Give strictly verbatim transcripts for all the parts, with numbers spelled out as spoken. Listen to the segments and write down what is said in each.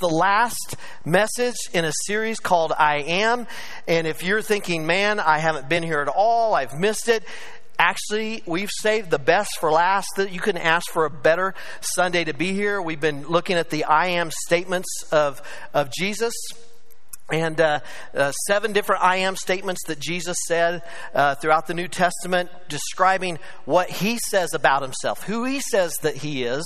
the last message in a series called I Am. And if you're thinking, man, I haven't been here at all, I've missed it. Actually, we've saved the best for last. That you can ask for a better Sunday to be here. We've been looking at the I Am statements of, of Jesus. And uh, uh, seven different I am statements that Jesus said uh, throughout the New Testament, describing what he says about himself, who he says that he is.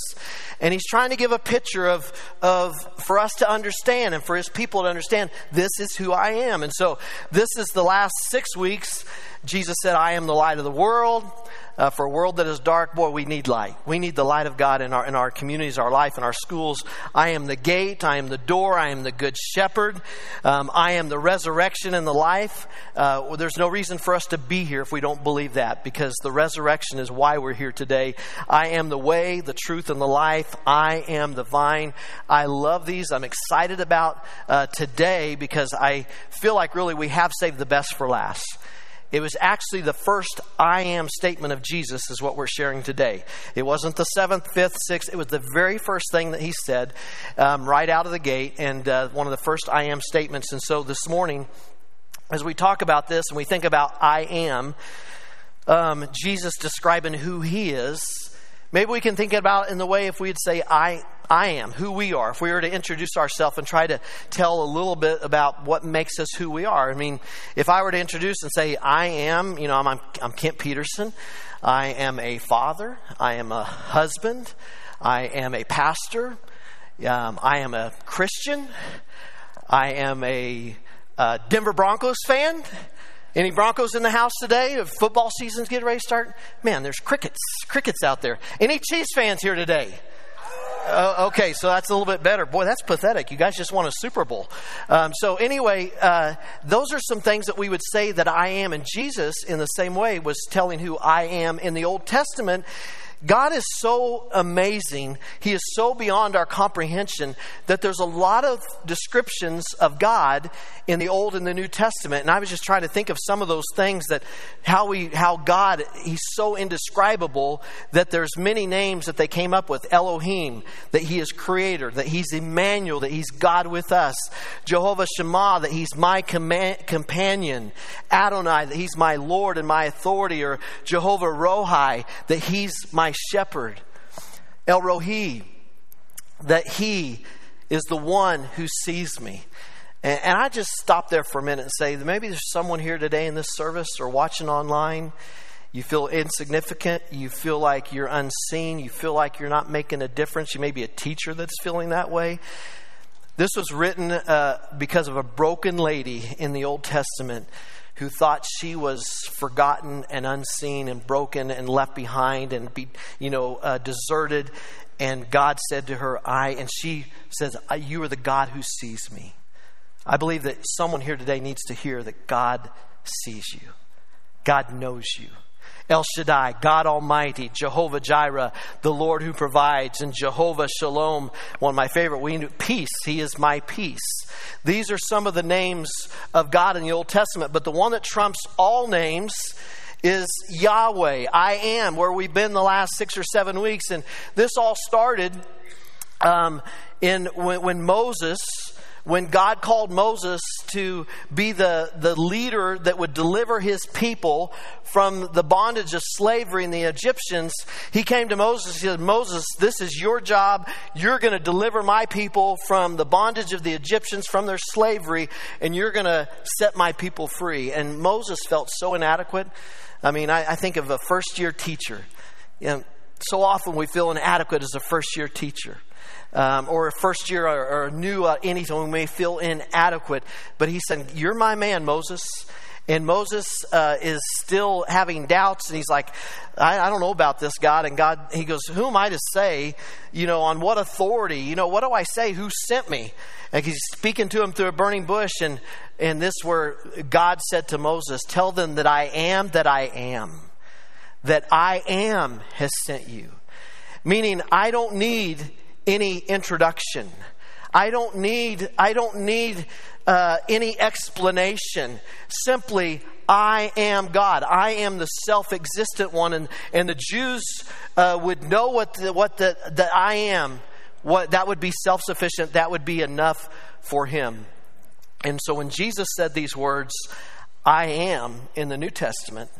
And he's trying to give a picture of, of for us to understand and for his people to understand, this is who I am. And so this is the last six weeks. Jesus said, I am the light of the world. Uh, for a world that is dark, boy, we need light. We need the light of God in our in our communities, our life, in our schools. I am the gate. I am the door. I am the good shepherd. Um, I am the resurrection and the life. Uh, well, there's no reason for us to be here if we don't believe that, because the resurrection is why we're here today. I am the way, the truth, and the life. I am the vine. I love these. I'm excited about uh, today because I feel like really we have saved the best for last. It was actually the first I am statement of Jesus is what we're sharing today. It wasn't the seventh, fifth, sixth. It was the very first thing that he said um, right out of the gate, and uh, one of the first I am statements. And so this morning, as we talk about this and we think about I am, um, Jesus describing who he is, maybe we can think about it in the way if we'd say I am. I am, who we are. If we were to introduce ourselves and try to tell a little bit about what makes us who we are. I mean, if I were to introduce and say, I am, you know, I'm, I'm, I'm Kent Peterson. I am a father. I am a husband. I am a pastor. Um, I am a Christian. I am a uh, Denver Broncos fan. Any Broncos in the house today? If football season's getting ready to start, man, there's crickets, crickets out there. Any Chiefs fans here today? Uh, okay, so that's a little bit better. Boy, that's pathetic. You guys just won a Super Bowl. Um, so anyway, uh, those are some things that we would say that I am. And Jesus, in the same way, was telling who I am in the Old Testament. God is so amazing. He is so beyond our comprehension that there's a lot of descriptions of God in the Old and the New Testament. And I was just trying to think of some of those things that how we, how God, he's so indescribable that there's many names that they came up with. Elohim, that he is creator, that he's Emmanuel, that he's God with us. Jehovah Shema, that he's my command, companion. Adonai, that he's my Lord and my authority. Or Jehovah Rohi, that he's my shepherd. El Rohi, that he is the one who sees me. And, and I just stop there for a minute and say that maybe there's someone here today in this service or watching online. You feel insignificant. You feel like you're unseen. You feel like you're not making a difference. You may be a teacher that's feeling that way. This was written uh, because of a broken lady in the Old Testament who thought she was forgotten and unseen and broken and left behind and be, you know, uh, deserted. And God said to her, I, and she says, you are the God who sees me. I believe that someone here today needs to hear that God sees you. God knows you. El Shaddai, God Almighty, Jehovah Jireh, the Lord who provides, and Jehovah Shalom, one of my favorite, we knew peace. He is my peace. These are some of the names of God in the Old Testament, but the one that trumps all names is Yahweh, I am, where we've been the last six or seven weeks. And this all started um, in when, when Moses... When God called Moses to be the, the leader that would deliver his people from the bondage of slavery and the Egyptians, he came to Moses. He said, Moses, this is your job. You're going to deliver my people from the bondage of the Egyptians, from their slavery, and you're going to set my people free. And Moses felt so inadequate. I mean, I, I think of a first-year teacher. You know, so often we feel inadequate as a first-year teacher. Um, or a first year or, or new uh, anything, we may feel inadequate. But he said, you're my man, Moses. And Moses uh, is still having doubts. And he's like, I, I don't know about this, God. And God, he goes, who am I to say, you know, on what authority? You know, what do I say? Who sent me? And he's speaking to him through a burning bush. And, and this where God said to Moses, tell them that I am that I am. That I am has sent you. Meaning I don't need any introduction. I don't need, I don't need uh, any explanation. Simply, I am God. I am the self-existent one. And, and the Jews uh, would know what the, what the, the I am what that would be self-sufficient. That would be enough for him. And so when Jesus said these words, I am, in the New Testament,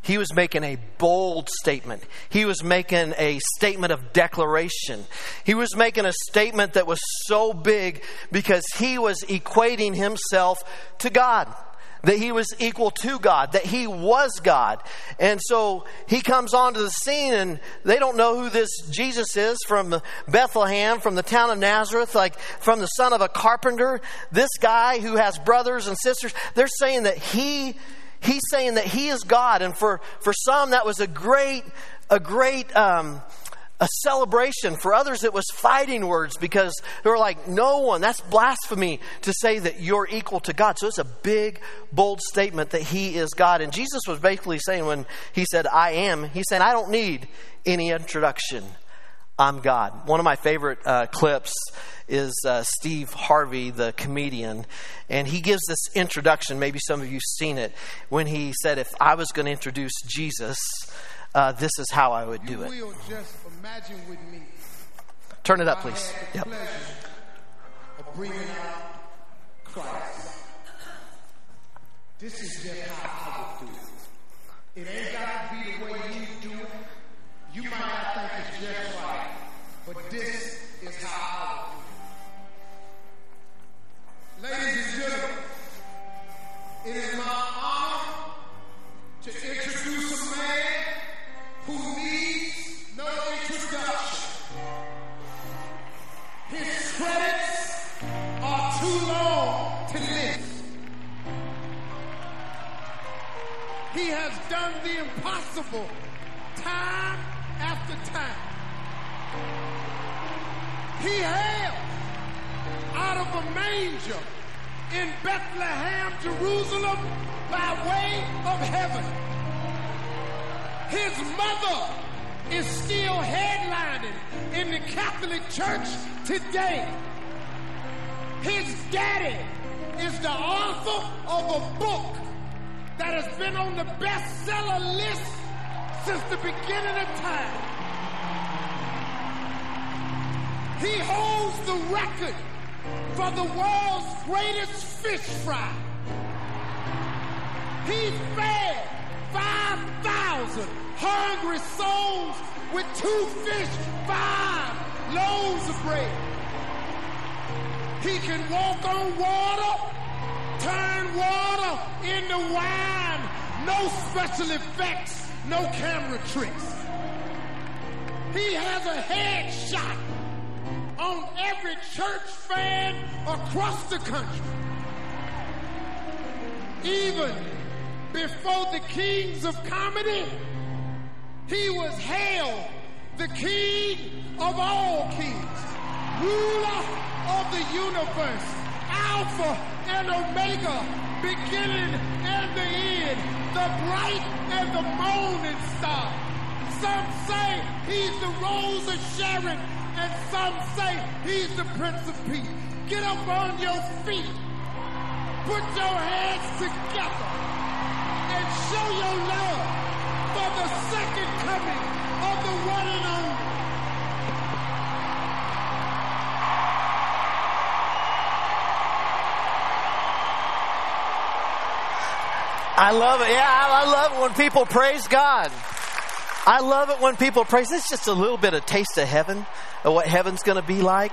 he was making a bold statement. He was making a statement of declaration. He was making a statement that was so big because he was equating himself to God, that he was equal to God, that he was God. And so he comes onto the scene, and they don't know who this Jesus is from Bethlehem, from the town of Nazareth, like from the son of a carpenter. This guy who has brothers and sisters, they're saying that he He's saying that he is God. And for, for some, that was a great, a great um, a celebration. For others, it was fighting words because they were like, no one, that's blasphemy to say that you're equal to God. So it's a big, bold statement that he is God. And Jesus was basically saying when he said, I am, he's saying, I don't need any introduction. I'm God. One of my favorite uh, clips is uh, Steve Harvey, the comedian, and he gives this introduction. Maybe some of you've seen it, when he said, if I was going to introduce Jesus, uh, this is how I would do it. You will just imagine with me. Turn it up, please. I had the pleasure of bringing out Christ. This is just how I would do it. It ain't got to be the way you do it. You might not think it's just right, but this is how I would do it. Ladies and gentlemen, it is my honor to introduce a man who needs no introduction. His credits are too long to list. He has done the impossible time after time. He hailed out of a manger in Bethlehem, Jerusalem, by way of heaven. His mother is still headlining in the Catholic Church today. His daddy is the author of a book that has been on the bestseller list since the beginning of time. He holds the record for the world's greatest fish fry. He fed five thousand hungry souls with two fish, five loaves of bread. He can walk on water, turn water into wine. No special effects. No camera tricks. He has a headshot on every church fan across the country. Even before the kings of comedy, he was hailed the king of all kings, ruler of the universe, Alpha and Omega, beginning and the end, the bright and the morning star. Some say he's the Rose of Sharon, and some say he's the Prince of Peace. Get up on your feet, put your hands together, and show your love for the second coming of the one and only. I love it. Yeah, I love it when people praise God. I love it when people praise. It's just a little bit of taste of heaven, of what heaven's going to be like.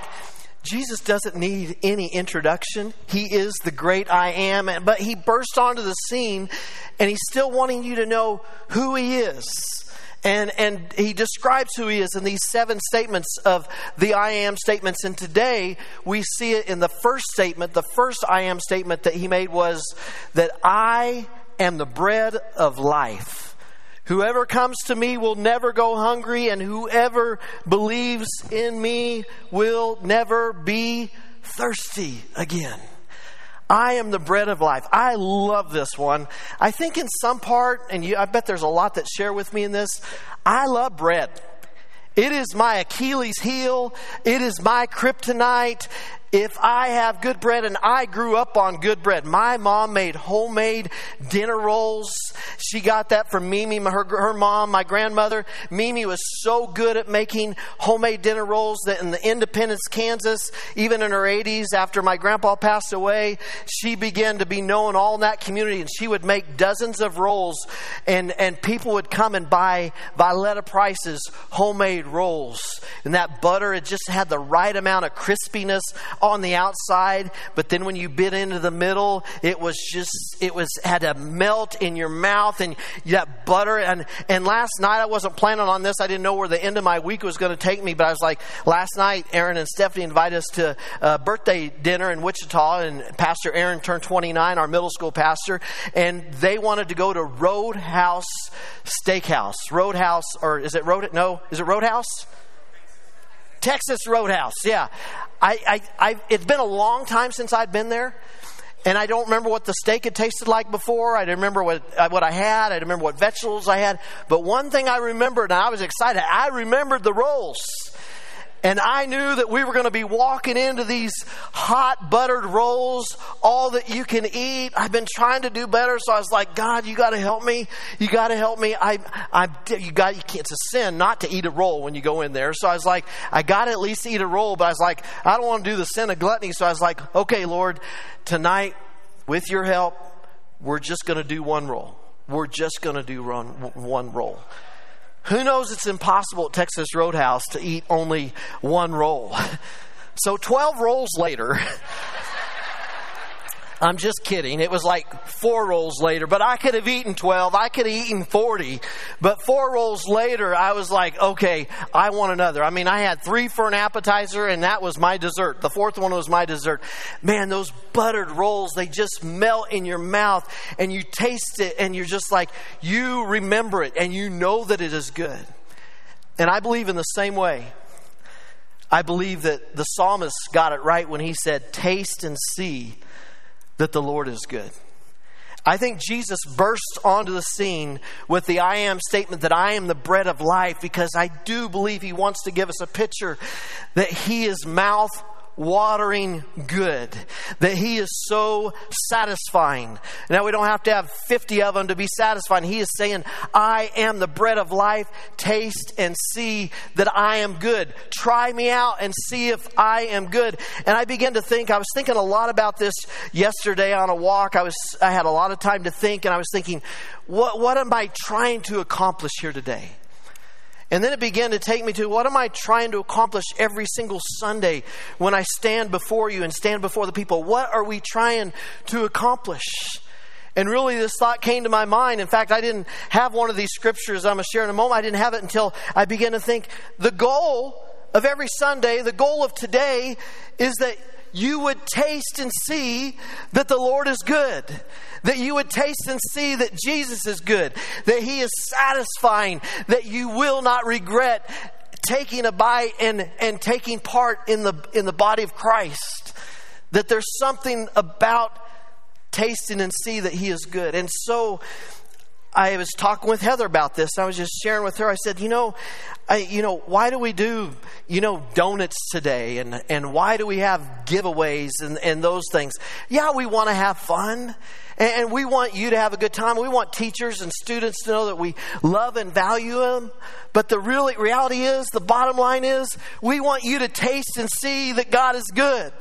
Jesus doesn't need any introduction. He is the great I am. But he burst onto the scene, and he's still wanting you to know who he is. And and he describes who he is in these seven statements of the I am statements. And today we see it in the first statement. The first I am statement that he made was that I am the bread of life. Whoever comes to me will never go hungry, and whoever believes in me will never be thirsty again. I am the bread of life. I love this one. I think in some part, and you, I bet there's a lot that share with me in this, I love bread. It is my Achilles heel. It is my kryptonite. If I have good bread, and I grew up on good bread. My mom made homemade dinner rolls. She got that from Mimi, her, her mom, my grandmother. Mimi was so good at making homemade dinner rolls that in the Independence, Kansas, even in her eighties, after my grandpa passed away, she began to be known all in that community, and she would make dozens of rolls, and, and people would come and buy Violetta Price's homemade rolls. And that butter, it just had the right amount of crispiness on the outside, but then when you bit into the middle, it was just, it was had to melt in your mouth, and that butter. And and last night, I wasn't planning on this. I didn't know where the end of my week was going to take me, but I was like, last night, Aaron and Stephanie invited us to a birthday dinner in Wichita, and Pastor Aaron turned twenty-nine, our middle school pastor, and they wanted to go to Roadhouse Steakhouse. Roadhouse, or is it Road? No, is it Roadhouse? Texas Roadhouse, yeah. I, I, I, it's been a long time since I've been there, and I don't remember what the steak had tasted like before. I didn't remember what, what I had. I didn't remember what vegetables I had. But one thing I remembered, and I was excited, I remembered the rolls. And I knew that we were going to be walking into these hot buttered rolls, all that you can eat. I've been trying to do better, so I was like, God, you got to help me. You got to help me. I, I, you got. You can't, it's a sin not to eat a roll when you go in there. So I was like, I got to at least eat a roll. But I was like, I don't want to do the sin of gluttony. So I was like, okay, Lord, tonight, with your help, we're just going to do one roll. We're just going to do one, one roll. Who knows, it's impossible at Texas Roadhouse to eat only one roll. So twelve rolls later, I'm just kidding. It was like four rolls later, but I could have eaten twelve. I could have eaten forty. But four rolls later, I was like, okay, I want another. I mean, I had three for an appetizer, and that was my dessert. The fourth one was my dessert. Man, those buttered rolls, they just melt in your mouth, and you taste it, and you're just like, you remember it, and you know that it is good. And I believe in the same way. I believe that the psalmist got it right when he said, taste and see that the Lord is good. I think Jesus bursts onto the scene with the I am statement that I am the bread of life, because I do believe he wants to give us a picture that he is mouth watering good, that he is so satisfying. Now, we don't have to have fifty of them to be satisfying. He is saying, I am the bread of life. Taste and see that I am good. Try me out and see if I am good. And I began to think, I was thinking a lot about this yesterday on a walk. I was, I had a lot of time to think, and I was thinking, what, what am I trying to accomplish here today? And then it began to take me to, what am I trying to accomplish every single Sunday when I stand before you and stand before the people? What are we trying to accomplish? And really, this thought came to my mind. In fact, I didn't have one of these scriptures I'm going to share in a moment. I didn't have it until I began to think, the goal of every Sunday, the goal of today is that you would taste and see that the Lord is good. That you would taste and see that Jesus is good. That he is satisfying. That you will not regret taking a bite and, and taking part in the, in the body of Christ. That there's something about tasting and see that he is good. And so I was talking with Heather about this. I was just sharing with her. I said, you know, I, you know, why do we do, you know, donuts today? And, and why do we have giveaways and, and those things? Yeah, we want to have fun. And, and we want you to have a good time. We want teachers and students to know that we love and value them. But the real reality is, the bottom line is, we want you to taste and see that God is good.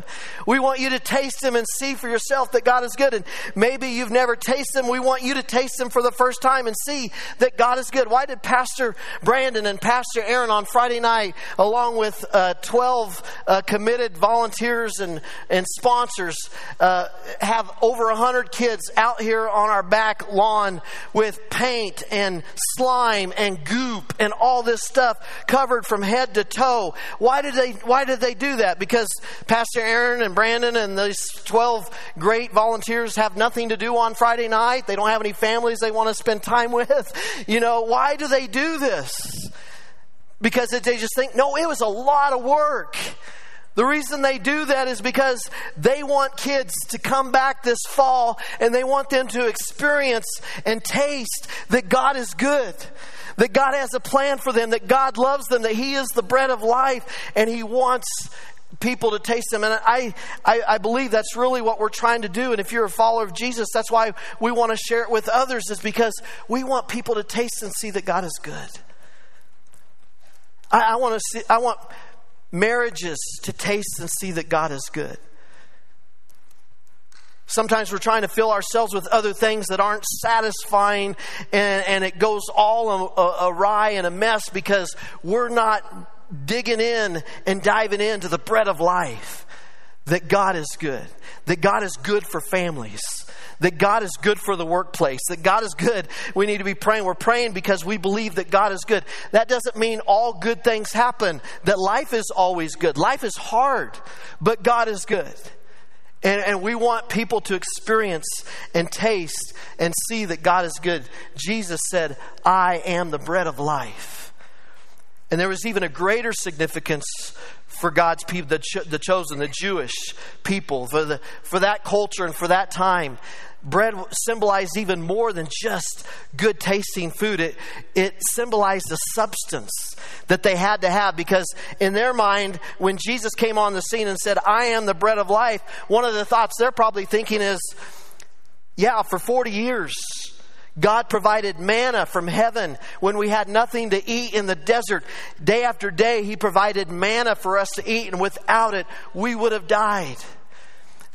We want you to taste him and see for yourself that God is good. And maybe you've never tasted him. We want you to taste him for the first time and see that God is good. Why did Pastor Brandon and Pastor Aaron on Friday night, along with uh, twelve uh, committed volunteers and, and sponsors, uh, have over one hundred kids out here on our back lawn with paint and slime and goop and all this stuff covered from head to toe? Why did they, why did they do that? Because Pastor Aaron and Brandon and these twelve great volunteers have nothing to do on Friday night. They don't have any families they want to spend time with. You know, why do they do this? Because they just think, no, it was a lot of work. The reason they do that is because they want kids to come back this fall, and they want them to experience and taste that God is good, that God has a plan for them, that God loves them, that he is the bread of life, and he wants people to taste them. And I, I, I believe that's really what we're trying to do. And if you're a follower of Jesus, that's why we want to share it with others, is because we want people to taste and see that God is good. I, I want to see, I want marriages to taste and see that God is good. Sometimes we're trying to fill ourselves with other things that aren't satisfying, and, and it goes all awry and a mess because we're not digging in and diving into the bread of life. That God is good. That God is good for families. That God is good for the workplace. That God is good. We need to be praying. We're praying because we believe that God is good. That doesn't mean all good things happen. That life is always good. Life is hard, but God is good. And, and we want people to experience and taste and see that God is good. Jesus said, I am the bread of life. And there was even a greater significance for God's people, the, cho- the chosen, the Jewish people, for, the, for that culture and for that time. Bread symbolized even more than just good tasting food. It, it symbolized a substance that they had to have, because in their mind, when Jesus came on the scene and said, I am the bread of life, one of the thoughts they're probably thinking is, yeah, for forty years, God provided manna from heaven when we had nothing to eat in the desert. Day after day, He provided manna for us to eat, and without it, we would have died.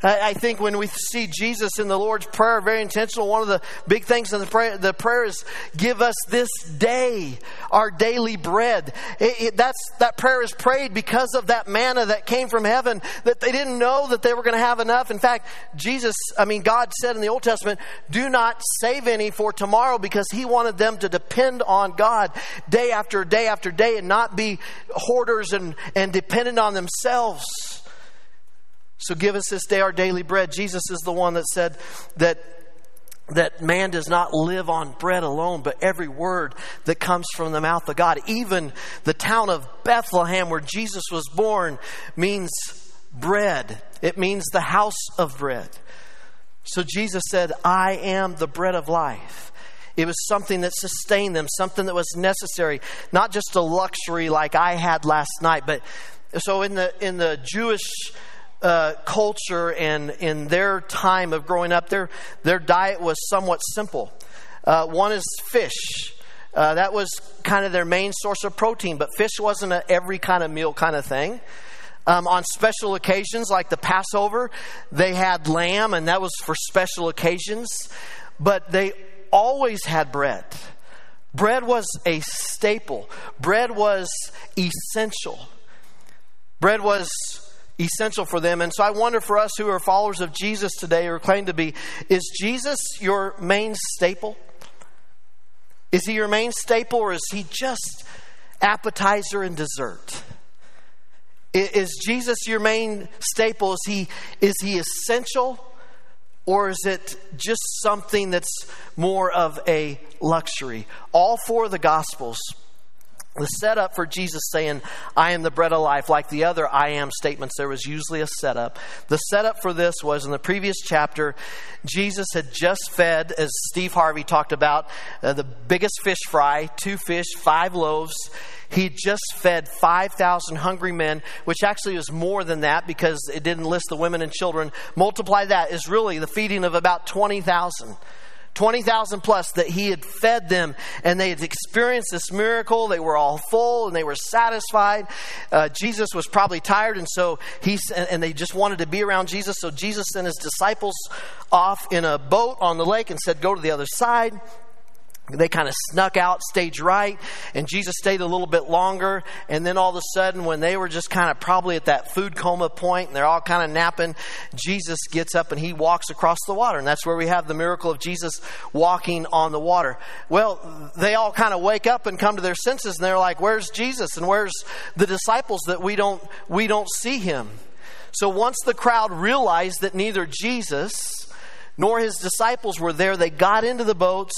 I think when we see Jesus in the Lord's Prayer, very intentional, one of the big things in the prayer, the prayer is, give us this day our daily bread. It, it, that's, that prayer is prayed because of that manna that came from heaven, that they didn't know that they were going to have enough. In fact, Jesus, I mean, God said in the Old Testament, do not save any for tomorrow, because He wanted them to depend on God day after day after day and not be hoarders and, and dependent on themselves. So give us this day our daily bread. Jesus is the one that said that, that man does not live on bread alone, but every word that comes from the mouth of God. Even the town of Bethlehem, where Jesus was born, means bread. It means the house of bread. So Jesus said, I am the bread of life. It was something that sustained them, something that was necessary. Not just a luxury like I had last night, but so in the in the Jewish Uh, culture and in their time of growing up, their their diet was somewhat simple. Uh, one is fish. Uh, that was kind of their main source of protein, but fish wasn't an every kind of meal kind of thing. Um, on special occasions like the Passover, they had lamb, and that was for special occasions. But they always had bread. Bread was a staple. Bread was essential. Bread was essential for them. And so I wonder, for us who are followers of Jesus today, or claim to be, is Jesus your main staple? Is He your main staple, or is He just appetizer and dessert? Is Jesus your main staple? Is He is He essential, or is it just something that's more of a luxury? All four of the Gospels, the setup for Jesus saying, I am the bread of life, like the other I am statements, there was usually a setup. The setup for this was, in the previous chapter, Jesus had just fed, as Steve Harvey talked about, uh, the biggest fish fry, two fish, five loaves. He just fed five thousand hungry men, which actually was more than that because it didn't list the women and children. Multiply that is really the feeding of about twenty thousand. twenty thousand plus that He had fed them, and they had experienced this miracle. They were all full and they were satisfied. Uh, Jesus was probably tired, and so he and they just wanted to be around Jesus. So Jesus sent His disciples off in a boat on the lake and said, go to the other side. They kind of snuck out, stage right, and Jesus stayed a little bit longer. And then all of a sudden, when they were just kind of probably at that food coma point and they're all kind of napping, Jesus gets up and He walks across the water. And that's where we have the miracle of Jesus walking on the water. Well, they all kind of wake up and come to their senses, and they're like, where's Jesus? And where's the disciples that we don't we don't see Him? So once the crowd realized that neither Jesus nor His disciples were there, they got into the boats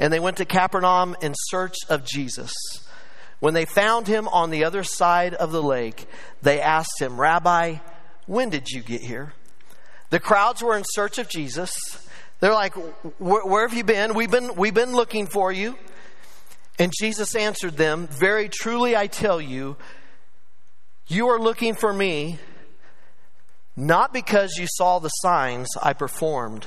and they went to Capernaum in search of Jesus. When they found Him on the other side of the lake, they asked Him, Rabbi, when did you get here? The crowds were in search of Jesus. They're like, where have you been? We've been, we've been looking for you. And Jesus answered them, very truly I tell you, you are looking for me, Not because you saw the signs I performed,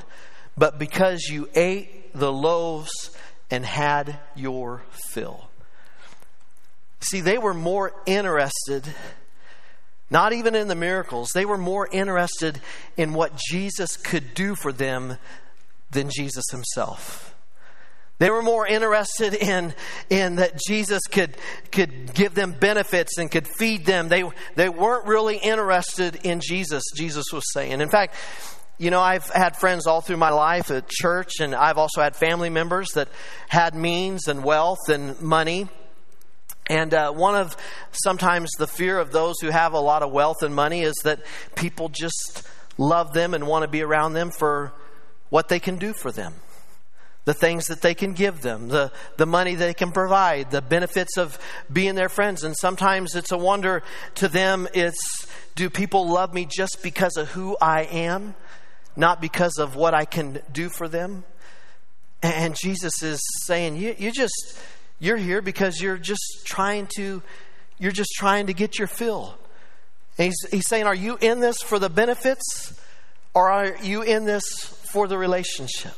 but because you ate the loaves and had your fill. See, they were more interested, not even in the miracles, they were more interested in what Jesus could do for them than Jesus himself. They were more interested in, in that Jesus could, could give them benefits and could feed them. They, they weren't really interested in Jesus, Jesus was saying. In fact, you know, I've had friends all through my life at church, and I've also had family members that had means and wealth and money. And uh, one of sometimes the fear of those who have a lot of wealth and money is that people just love them and want to be around them for what they can do for them. The things that they can give them, the, the money they can provide, the benefits of being their friends. And sometimes it's a wonder to them, it's, do people love me just because of who I am, not because of what I can do for them? And Jesus is saying, you, you just, you're here because you're just trying to, you're just trying to get your fill. And he's, he's saying, are you in this for the benefits, or are you in this for the relationship?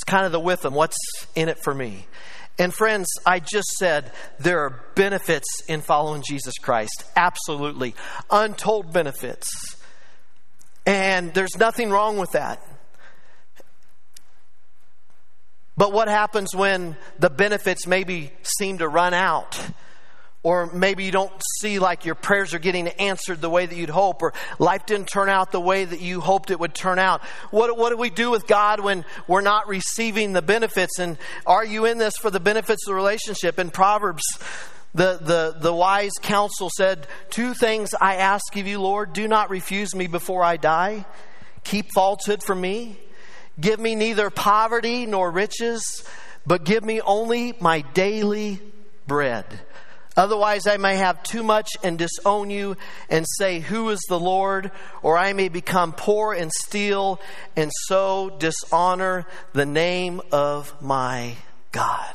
It's kind of the with them. What's in it for me? And friends, I just said there are benefits in following Jesus Christ. Absolutely. Untold benefits. And there's nothing wrong with that. But what happens when the benefits maybe seem to run out? Or maybe you don't see like your prayers are getting answered the way that you'd hope, or life didn't turn out the way that you hoped it would turn out. What, what do we do with God when we're not receiving the benefits? And are you in this for the benefits of the relationship? In Proverbs, the, the, the wise counsel said, two things I ask of you, Lord. Do not refuse me before I die. Keep falsehood from me. Give me neither poverty nor riches, but give me only my daily bread. Otherwise, I may have too much and disown you and say, who is the Lord? Or I may become poor and steal and so dishonor the name of my God.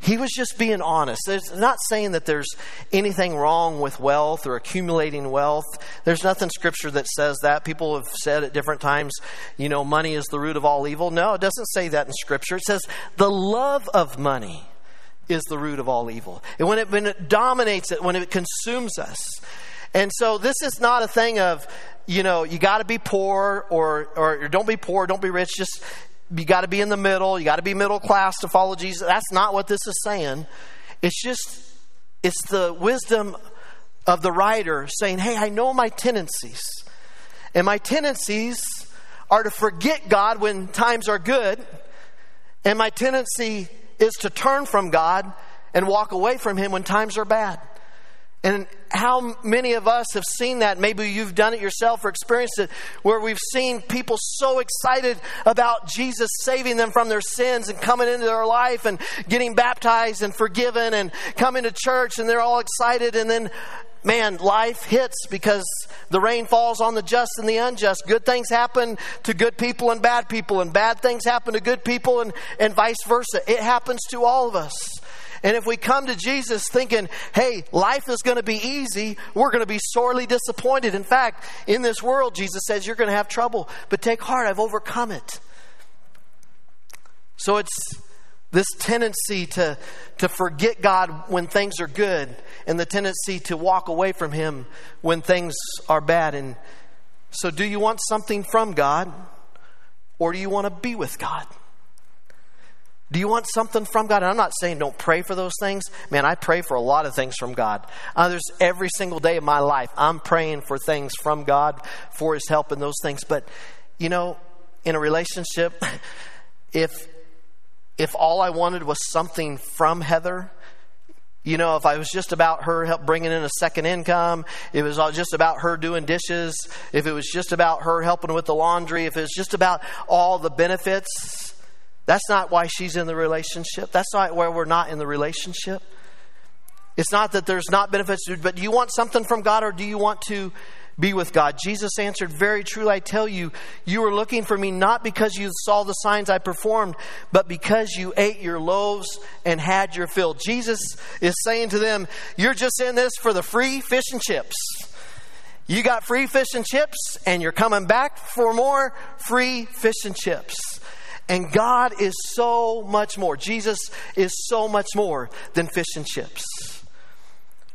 He was just being honest. It's not saying that there's anything wrong with wealth or accumulating wealth. There's nothing scripture that says that. People have said at different times, you know, money is the root of all evil. No, it doesn't say that in scripture. It says the love of money is the root of all evil. And when it, when it dominates it, when it consumes us. And so this is not a thing of, you know, you got to be poor or, or don't be poor, don't be rich. Just, you got to be in the middle. You got to be middle class to follow Jesus. That's not what this is saying. It's just, it's the wisdom of the writer saying, hey, I know my tendencies. And my tendencies are to forget God when times are good. And my tendency is to turn from God and walk away from Him when times are bad. And how many of us have seen that? Maybe you've done it yourself or experienced it, where we've seen people so excited about Jesus saving them from their sins and coming into their life and getting baptized and forgiven and coming to church, and they're all excited, and then, man, life hits because the rain falls on the just and the unjust. Good things happen to good people and bad people, and bad things happen to good people and, and vice versa. It happens to all of us. And if we come to Jesus thinking, hey, life is going to be easy, we're going to be sorely disappointed. In fact, in this world, Jesus says, you're going to have trouble, but take heart, I've overcome it. So it's this tendency to, to forget God when things are good, and the tendency to walk away from Him when things are bad. And so do you want something from God, or do you want to be with God? Do you want something from God? And I'm not saying don't pray for those things. Man, I pray for a lot of things from God. Uh, there's every single day of my life, I'm praying for things from God, for His help in those things. But, you know, in a relationship, if If all I wanted was something from Heather, you know, if I was just about her help bringing in a second income, if it was all just about her doing dishes, if it was just about her helping with the laundry, if it was just about all the benefits, that's not why she's in the relationship. That's not why we're not in the relationship. It's not that there's not benefits, but do you want something from God, or do you want to be with God? Jesus answered, very truly, I tell you, you were looking for me not because you saw the signs I performed, but because you ate your loaves and had your fill. Jesus is saying to them, you're just in this for the free fish and chips. You got free fish and chips, and you're coming back for more free fish and chips. And God is so much more. Jesus is so much more than fish and chips.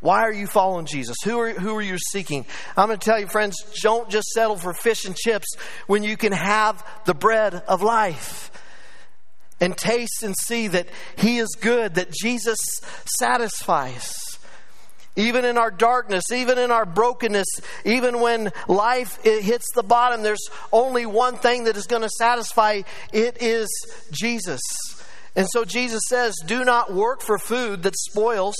Why are you following Jesus? Who are, who are you seeking? I'm going to tell you, friends, don't just settle for fish and chips when you can have the bread of life. And taste and see that He is good, that Jesus satisfies. Even in our darkness, even in our brokenness, even when life hits the bottom, there's only one thing that is going to satisfy. It is Jesus. And so Jesus says, do not work for food that spoils,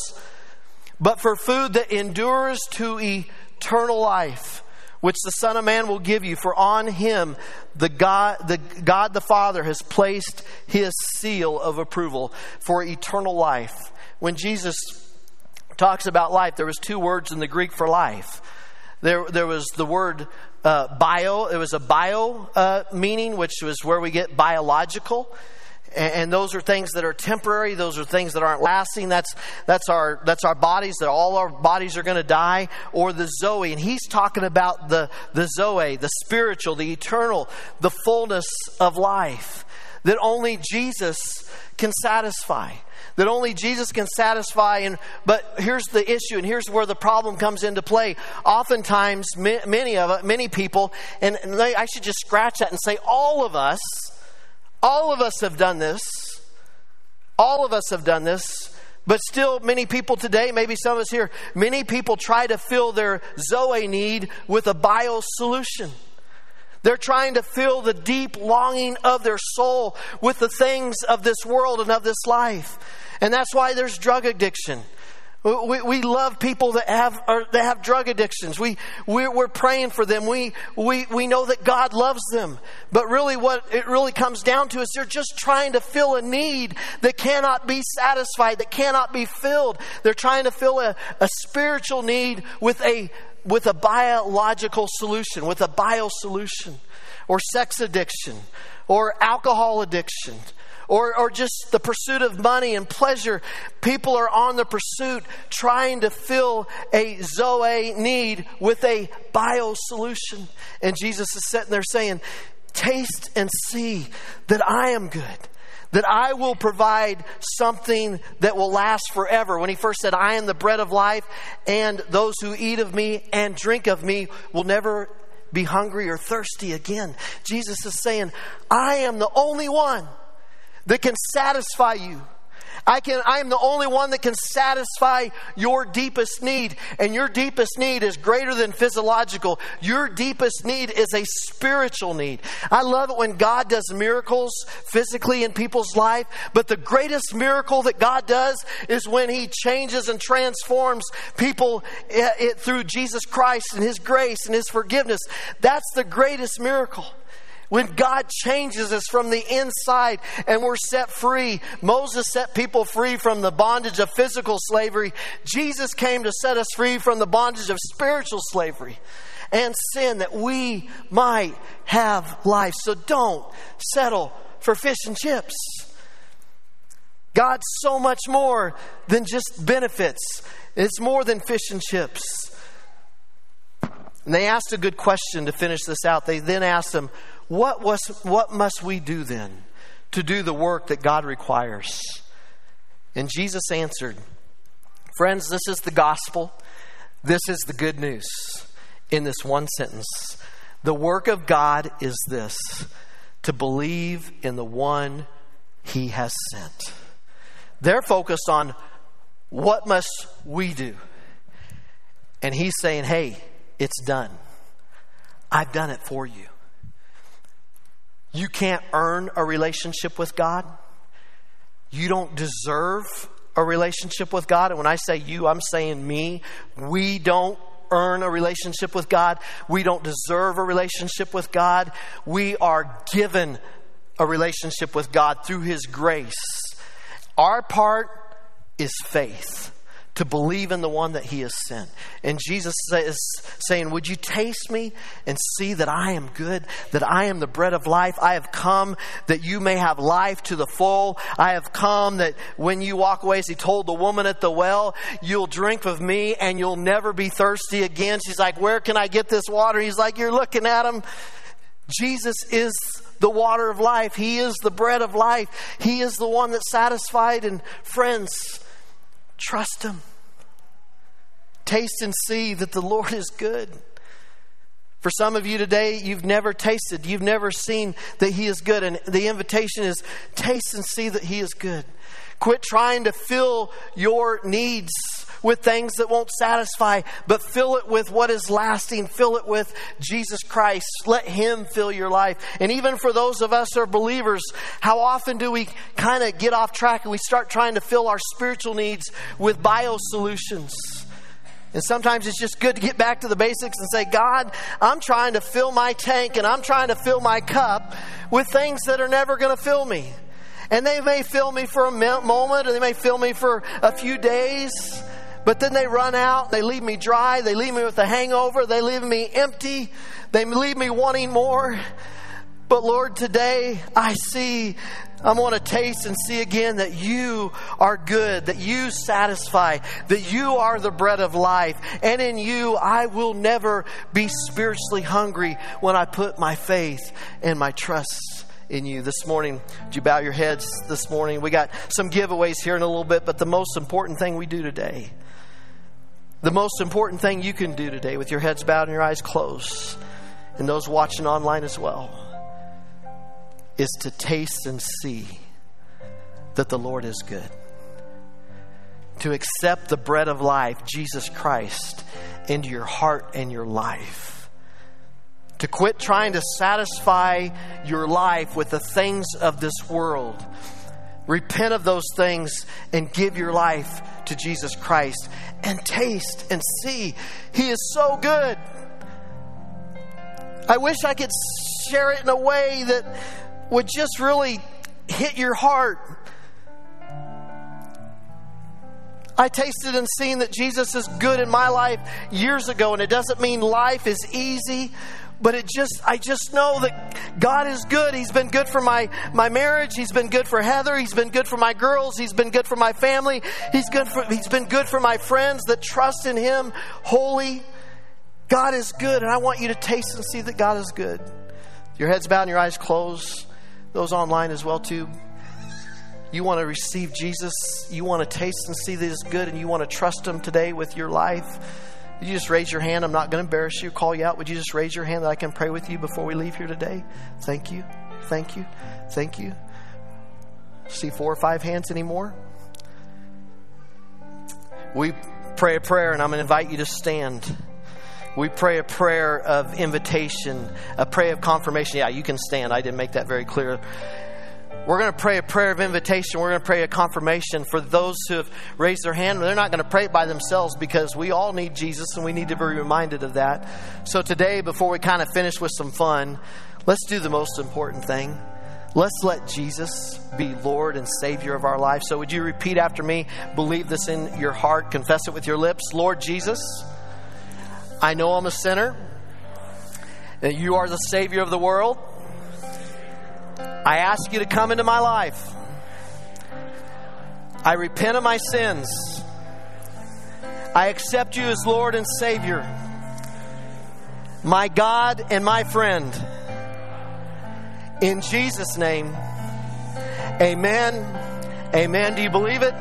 but for food that endures to eternal life, which the Son of Man will give you. For on Him, the God the, God the Father has placed His seal of approval for eternal life. When Jesus talks about life, there was two words in the Greek for life. There, there was the word uh, bio. It was a bio uh, meaning, which was where we get biological. And those are things that are temporary. Those are things that aren't lasting. That's that's our that's our bodies. That all our bodies are going to die. Or the Zoe, and He's talking about the the Zoe, the spiritual, the eternal, the fullness of life that only Jesus can satisfy. That only Jesus can satisfy. And but here's the issue, and here's where the problem comes into play. Oftentimes, many of many people, and I should just scratch that and say, all of us. All of us have done this. All of us have done this. But still, many people today, maybe some of us here, many people try to fill their Zoe need with a bio solution. They're trying to fill the deep longing of their soul with the things of this world and of this life. And that's why there's drug addiction. We, we love people that have or that have drug addictions. We we're, we're praying for them. We we we know that God loves them. But really, what it really comes down to is they're just trying to fill a need that cannot be satisfied, that cannot be filled. They're trying to fill a, a spiritual need with a with a biological solution, with a bio solution, or sex addiction, or alcohol addiction. Or or just the pursuit of money and pleasure. People are on the pursuit trying to fill a Zoe need with a bio solution. And Jesus is sitting there saying, taste and see that I am good. That I will provide something that will last forever. When He first said, I am the bread of life, and those who eat of me and drink of me will never be hungry or thirsty again. Jesus is saying, I am the only one that can satisfy you. I can. I am the only one that can satisfy your deepest need. And your deepest need is greater than physiological. Your deepest need is a spiritual need. I love it when God does miracles physically in people's life. But the greatest miracle that God does is when He changes and transforms people it, it, through Jesus Christ and His grace and His forgiveness. That's the greatest miracle. When God changes us from the inside and we're set free. Moses set people free from the bondage of physical slavery. Jesus came to set us free from the bondage of spiritual slavery and sin, that we might have life. So don't settle for fish and chips. God's so much more than just benefits. It's more than fish and chips. And they asked a good question to finish this out. They then asked him, What was, what must we do then to do the work that God requires? And Jesus answered, friends, this is the gospel. This is the good news in this one sentence. The work of God is this, to believe in the one He has sent. They're focused on what must we do? And He's saying, hey, it's done. I've done it for you. You can't earn a relationship with God. You don't deserve a relationship with God. And when I say you, I'm saying me. We don't earn a relationship with God. We don't deserve a relationship with God. We are given a relationship with God through His grace. Our part is faith. to believe in the one that he has sent. And Jesus is saying, would you taste me and see that I am good, that I am the bread of life. I have come that you may have life to the full. I have come that when you walk away, as he told the woman at the well, you'll drink of me and you'll never be thirsty again. She's like, where can I get this water? He's like, you're looking at him. Jesus is the water of life. He is the bread of life. He is the one that satisfied. And friends, trust him. Taste and see that the Lord is good. For some of you today, you've never tasted, you've never seen that he is good. And the invitation is taste and see that he is good. Quit trying to fill your needs with things that won't satisfy, but fill it with what is lasting. Fill it with Jesus Christ. Let him fill your life. And even for those of us who are believers, how often do we kind of get off track and we start trying to fill our spiritual needs with bio solutions? And sometimes it's just good to get back to the basics and say, God, I'm trying to fill my tank and I'm trying to fill my cup with things that are never going to fill me. And they may fill me for a moment, or they may fill me for a few days, but then they run out, they leave me dry, they leave me with a hangover, they leave me empty, they leave me wanting more. But Lord, today I see, I'm going to taste and see again that you are good, that you satisfy, that you are the bread of life. And in you, I will never be spiritually hungry when I put my faith and my trust in you. This morning, would you bow your heads this morning? We got some giveaways here in a little bit, but the most important thing we do today, the most important thing you can do today with your heads bowed and your eyes closed, and those watching online as well, is to taste and see that the Lord is good. To accept the bread of life, Jesus Christ, into your heart and your life. To quit trying to satisfy your life with the things of this world. Repent of those things and give your life to Jesus Christ. And taste and see. He is so good. I wish I could share it in a way that would just really hit your heart. I tasted and seen that Jesus is good in my life years ago, and it doesn't mean life is easy, but it just I just know that God is good. He's been good for my, my marriage. He's been good for Heather. He's been good for my girls. He's been good for my family. He's good for, he's been good for my friends that trust in him wholly. God is good, and I want you to taste and see that God is good. Your heads bowed and your eyes closed. Those online as well too. You want to receive Jesus. You want to taste and see that it's good, and you want to trust him today with your life. Would you just raise your hand? I'm not going to embarrass you, call you out. Would you just raise your hand that I can pray with you before we leave here today? Thank you. Thank you. Thank you. See four or five hands anymore? We pray a prayer, and I'm going to invite you to stand. We pray a prayer of invitation, a prayer of confirmation. Yeah, you can stand. I didn't make that very clear. We're going to pray a prayer of invitation. We're going to pray a confirmation for those who have raised their hand. They're not going to pray it by themselves, because we all need Jesus and we need to be reminded of that. So today, before we kind of finish with some fun, let's do the most important thing. Let's let Jesus be Lord and Savior of our life. So would you repeat after me? Believe this in your heart. Confess it with your lips. Lord Jesus, I know I'm a sinner, that you are the Savior of the world. I ask you to come into my life. I repent of my sins. I accept you as Lord and Savior, my God and my friend. In Jesus' name, amen. Amen. Do you believe it?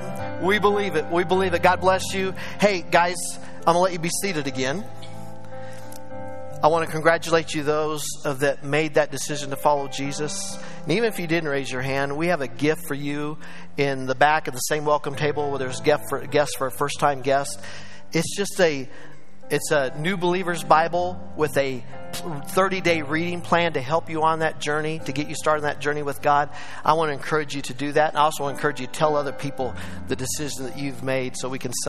We believe it. We believe it. God bless you. Hey, guys, I'm going to let you be seated again. I want to congratulate you, those of that made that decision to follow Jesus. And even if you didn't raise your hand, we have a gift for you in the back of the same welcome table where there's gift for guests for a first-time guest. It's just a it's a New Believer's Bible with a thirty-day reading plan to help you on that journey, to get you started on that journey with God. I want to encourage you to do that. And I also encourage you to tell other people the decision that you've made so we can